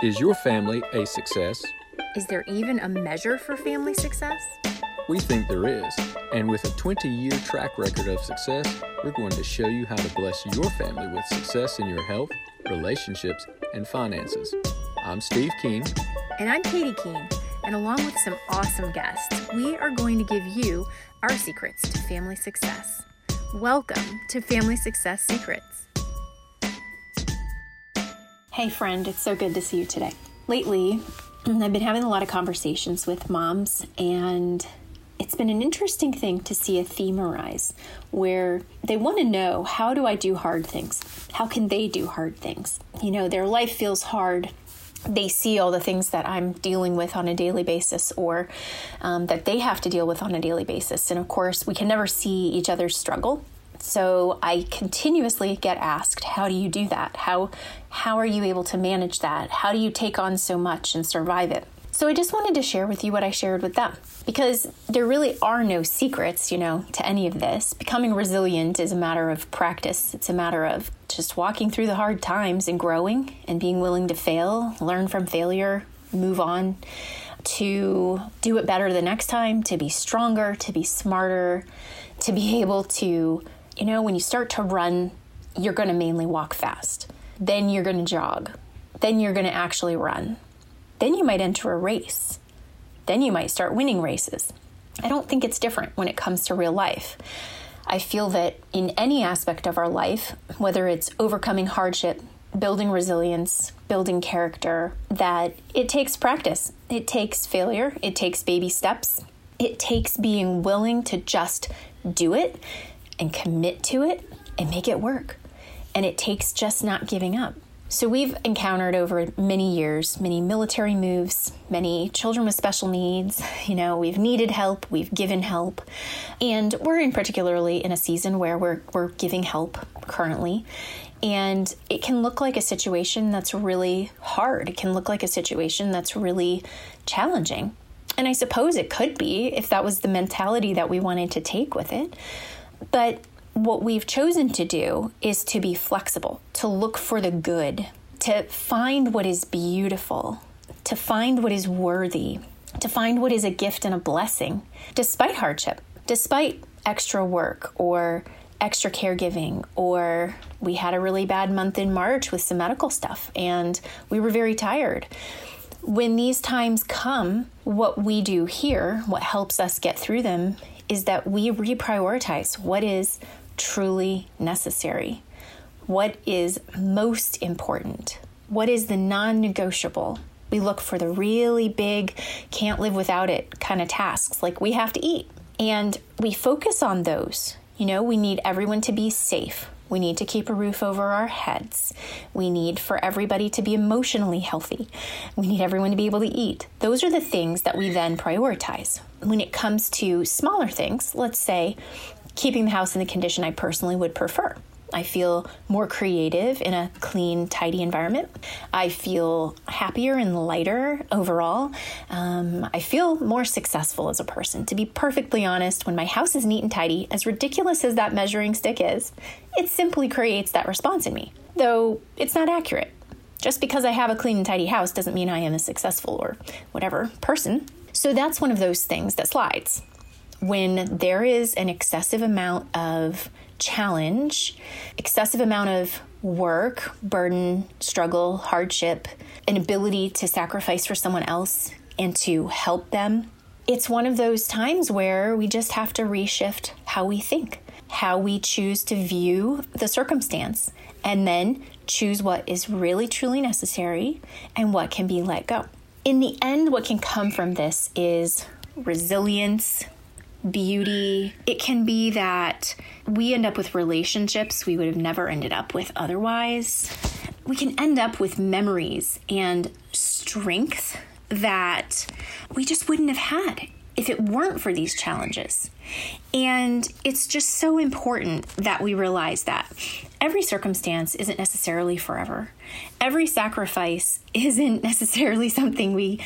Is your family a success? Is there even a measure for family success? We think there is, and with a 20-year track record of success, we're going to show you how to bless your family with success in your health, relationships, and finances. I'm Steve Keen. And I'm Katie Keen, and along with some awesome guests, we are going to give you our secrets to family success. Welcome to Family Success Secrets. Hey friend, it's so good to see you today. Lately, I've been having a lot of conversations with moms, and it's been an interesting thing to see a theme arise where they want to know, how do I do hard things? How can they do hard things? You know, their life feels hard. They see all the things that I'm dealing with on a daily basis, or that they have to deal with on a daily basis. And of course, we can never see each other's struggle. So I continuously get asked, how do you do that? How are you able to manage that? How do you take on so much and survive it? So I just wanted to share with you what I shared with them, because there really are no secrets, to any of this. Becoming resilient is a matter of practice. It's a matter of just walking through the hard times and growing and being willing to fail, learn from failure, move on, to do it better the next time, to be stronger, to be smarter, to be able to, when you start to run, you're going to mainly walk fast. Then you're going to jog. Then you're going to actually run. Then you might enter a race. Then you might start winning races. I don't think it's different when it comes to real life. I feel that in any aspect of our life, whether it's overcoming hardship, building resilience, building character, that it takes practice. It takes failure. It takes baby steps. It takes being willing to just do it and commit to it and make it work. And it takes just not giving up. So we've encountered over many years, many military moves, many children with special needs. We've needed help, we've given help, and we're particularly in a season where we're giving help currently. And it can look like a situation that's really hard. It can look like a situation that's really challenging. And I suppose it could be if that was the mentality that we wanted to take with it. But what we've chosen to do is to be flexible, to look for the good, to find what is beautiful, to find what is worthy, to find what is a gift and a blessing, despite hardship, despite extra work or extra caregiving, or we had a really bad month in March with some medical stuff and we were very tired. When these times come, what we do here, what helps us get through them, is that we reprioritize what is truly necessary, what is most important, what is the non-negotiable. We look for the really big, can't live without it kind of tasks, like we have to eat. And we focus on those. We need everyone to be safe. We need to keep a roof over our heads. We need for everybody to be emotionally healthy. We need everyone to be able to eat. Those are the things that we then prioritize. When it comes to smaller things, let's say keeping the house in the condition I personally would prefer. I feel more creative in a clean, tidy environment. I feel happier and lighter overall. I feel more successful as a person. To be perfectly honest, when my house is neat and tidy, as ridiculous as that measuring stick is, it simply creates that response in me, though it's not accurate. Just because I have a clean and tidy house doesn't mean I am a successful or whatever person. So that's one of those things that slides. When there is an excessive amount of challenge, excessive amount of work, burden, struggle, hardship, an ability to sacrifice for someone else and to help them, it's one of those times where we just have to reshift how we think, how we choose to view the circumstance, and then choose what is really truly necessary and what can be let go. In the end, what can come from this is resilience, beauty. It can be that we end up with relationships we would have never ended up with otherwise. We can end up with memories and strength that we just wouldn't have had if it weren't for these challenges. And it's just so important that we realize that every circumstance isn't necessarily forever. Every sacrifice isn't necessarily something we,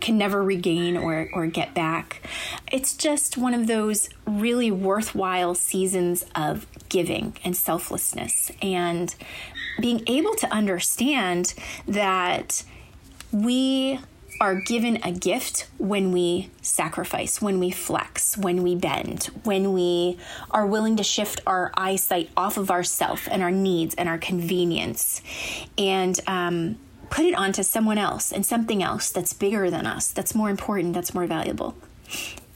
can never regain or get back. It's just one of those really worthwhile seasons of giving and selflessness and being able to understand that we are given a gift when we sacrifice, when we flex, when we bend, when we are willing to shift our eyesight off of ourselves and our needs and our convenience and put it onto someone else and something else that's bigger than us, that's more important, that's more valuable.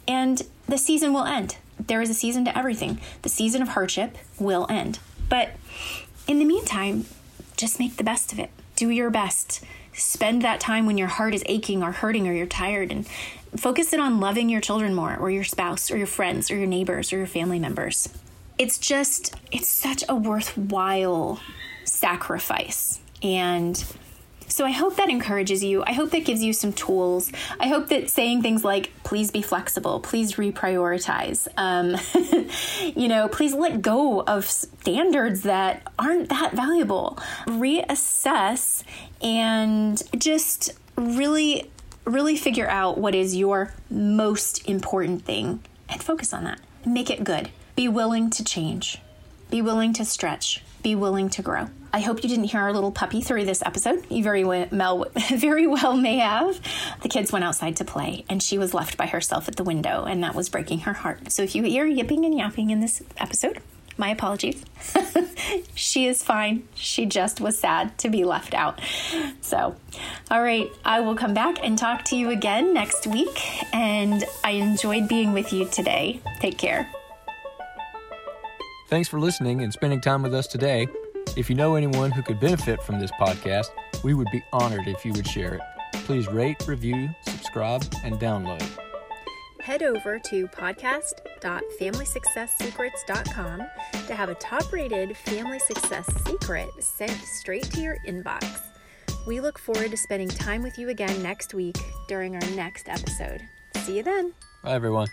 And the season will end. There is a season to everything. The season of hardship will end. But in the meantime, just make the best of it. Do your best. Spend that time when your heart is aching or hurting or you're tired, and focus it on loving your children more or your spouse or your friends or your neighbors or your family members. It's such a worthwhile sacrifice. And so I hope that encourages you. I hope that gives you some tools. I hope that saying things like, please be flexible, please reprioritize, please let go of standards that aren't that valuable, reassess, and just really, really figure out what is your most important thing and focus on that. Make it good. Be willing to change. Be willing to stretch. Be willing to grow. I hope you didn't hear our little puppy through this episode. You very well may have. The kids went outside to play, and she was left by herself at the window, and that was breaking her heart. So if you hear yipping and yapping in this episode, my apologies. She is fine. She just was sad to be left out. So, all right, I will come back and talk to you again next week, and I enjoyed being with you today. Take care. Thanks for listening and spending time with us today. If you know anyone who could benefit from this podcast, we would be honored if you would share it. Please rate, review, subscribe, and download. Head over to podcast.familysuccesssecrets.com to have a top-rated Family Success Secret sent straight to your inbox. We look forward to spending time with you again next week during our next episode. See you then. Bye, everyone.